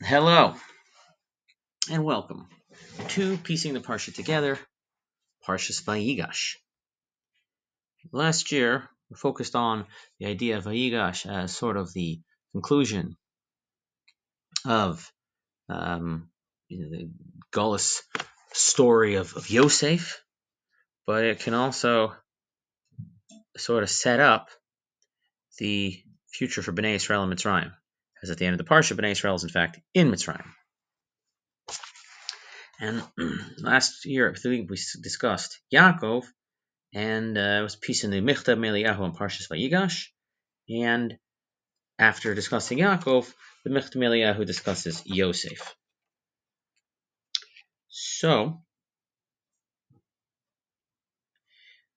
Hello and welcome to Piecing the Parsha Together, Parshas Vayigash. Last year, we focused on the idea of Vayigash as sort of the conclusion of the Galus story of Yosef, but it can also sort of set up the future for Bnei Yisrael and Mitzrayim. Because at the end of the Parsha, Bnei Yisrael is in fact in Mitzrayim. And last year, I think we discussed Yaakov, and it was Piecing the Michtav Eliyahu and Parshas Vayigash. And after discussing Yaakov, the Michtav Eliyahu discusses Yosef. So,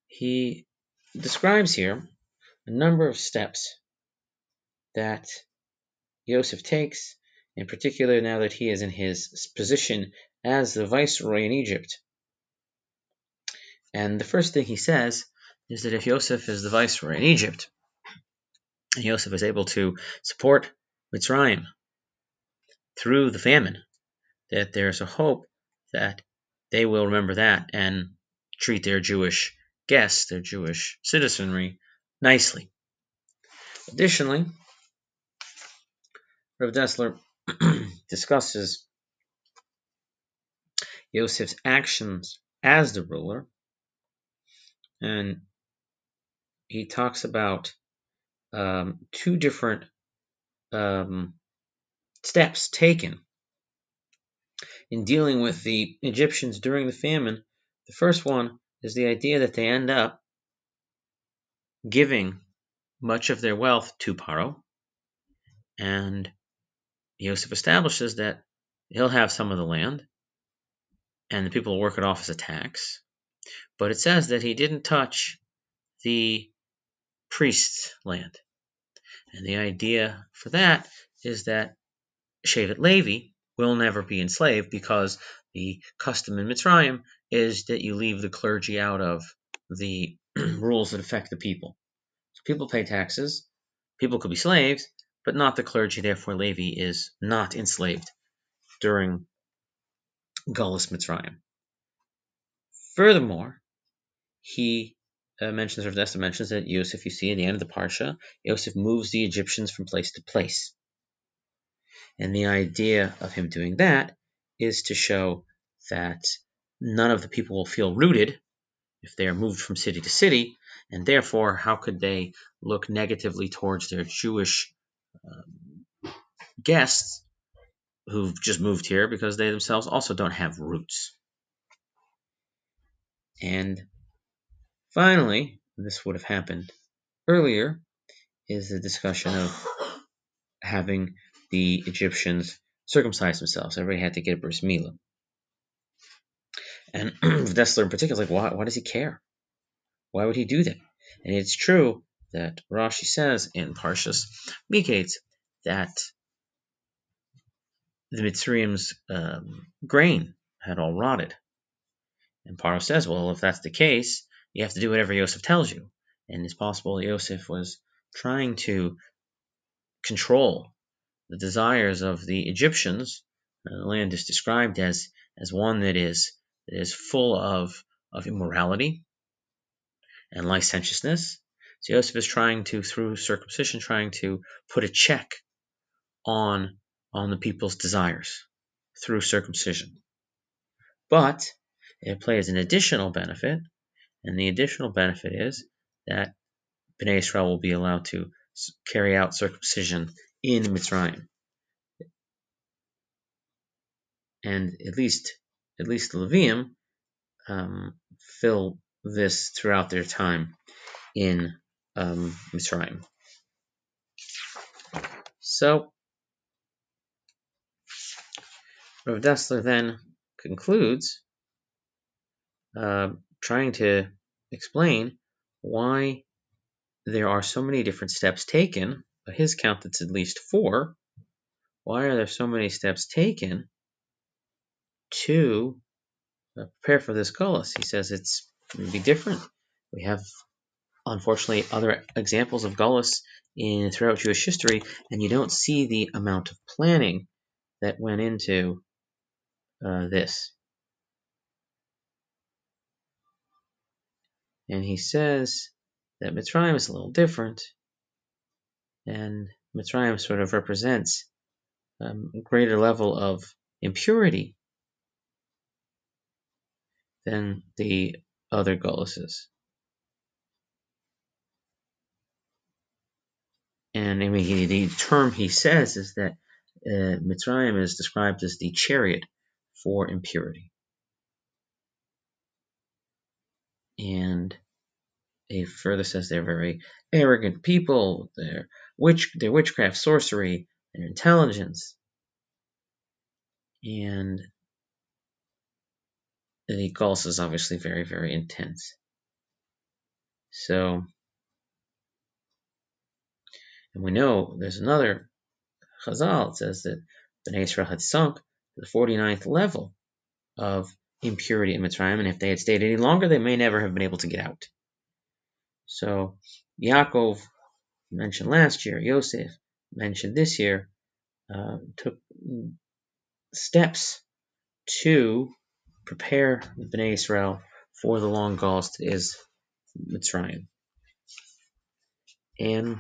he describes here a number of steps that Yosef takes, in particular now that he is in his position as the viceroy in Egypt. And the first thing he says is that if Yosef is the viceroy in Egypt, and Yosef is able to support Mitzrayim through the famine, that there's a hope that they will remember that and treat their Jewish guests, their Jewish citizenry, nicely. Additionally, Rev. Dessler discusses Yosef's actions as the ruler, and he talks about two different steps taken in dealing with the Egyptians during the famine. The first one is the idea that they end up giving much of their wealth to Paro, and Yosef establishes that he'll have some of the land, and the people will work it off as a tax. But it says that he didn't touch the priest's land. And the idea for that is that Shevet Levi will never be enslaved, because the custom in Mitzrayim is that you leave the clergy out of the rules that affect the people. So people pay taxes, people could be slaves, but not the clergy. Therefore, Levi is not enslaved during Galus Mitzrayim. Furthermore, he mentions, or Vanessa mentions, that Yosef, you see at the end of the Parsha, Yosef moves the Egyptians from place to place. And the idea of him doing that is to show that none of the people will feel rooted if they are moved from city to city, and therefore, how could they look negatively towards their Jewish guests who've just moved here, because they themselves also don't have roots. And finally, this would have happened earlier, is the discussion of having the Egyptians circumcise themselves. Everybody had to get a bris milah. And Dessler in particular is like, why does he care? Why would he do that? And it's true that Rashi says in Parshas Vayigash that the Mitzurim's grain had all rotted. And Paro says, well, if that's the case, you have to do whatever Yosef tells you. And it's possible Yosef was trying to control the desires of the Egyptians. The land is described as one that is full of immorality and licentiousness. So Yosef is trying to, through circumcision, trying to put a check on the people's desires through circumcision. But it plays an additional benefit, and the additional benefit is that Bnei Yisrael will be allowed to carry out circumcision in Mitzrayim. And at least the Levi'im fill this throughout their time in Mitzrayim. So, Rev. Dessler then concludes, trying to explain why there are so many different steps taken. By his count, it's at least 4. Why are there so many steps taken to prepare for this Galus? He says it's going to be different. We have, unfortunately, other examples of Galus throughout Jewish history, and you don't see the amount of planning that went into this. And he says that Mitzrayim is a little different, and Mitzrayim sort of represents a greater level of impurity than the other Galuses. And I mean, the term he says is that Mitzrayim is described as the chariot for impurity. And he further says they're very arrogant people, their witchcraft, sorcery, their intelligence. And the Galus is obviously very, very intense. So, and we know there's another Chazal that says that Bnei Yisrael had sunk to the 49th level of impurity in Mitzrayim, and if they had stayed any longer, they may never have been able to get out. So Yaakov, mentioned last year, Yosef, mentioned this year, took steps to prepare Bnei Yisrael for the long Galus that is Mitzrayim. And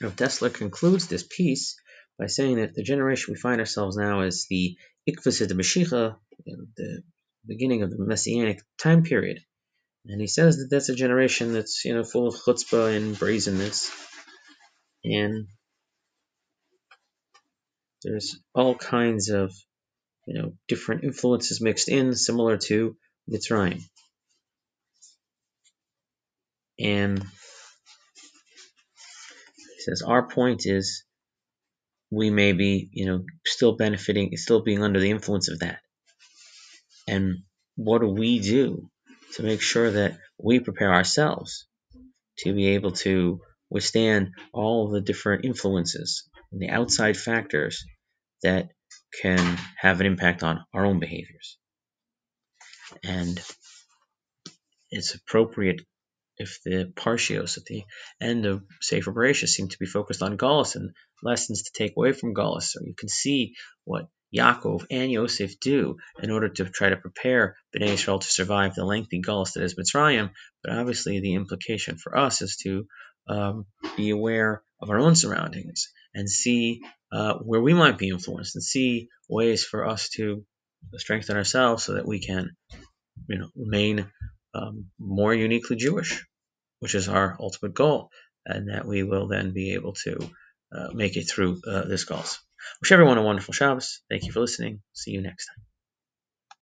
Rev. Dessler concludes this piece by saying that the generation we find ourselves now is the ikviz of the Mashiach, the beginning of the Messianic time period. And he says that that's a generation that's, full of chutzpah and brazenness. And there's all kinds of, different influences mixed in, similar to Mitzrayim. And he says, our point is we may be, still benefiting, still being under the influence of that. And what do we do to make sure that we prepare ourselves to be able to withstand all the different influences and the outside factors that can have an impact on our own behaviors? And it's appropriate if the Parshios at the end of Safer Baratia seem to be focused on Galus and lessons to take away from Galus. So you can see what Yaakov and Yosef do in order to try to prepare Bnei Yisrael to survive the lengthy Galus that is Mitzrayim, but obviously the implication for us is to be aware of our own surroundings and see where we might be influenced and see ways for us to strengthen ourselves so that we can remain more uniquely Jewish, which is our ultimate goal, and that we will then be able to make it through this Galus. Wish everyone a wonderful Shabbos. Thank you for listening. See you next time.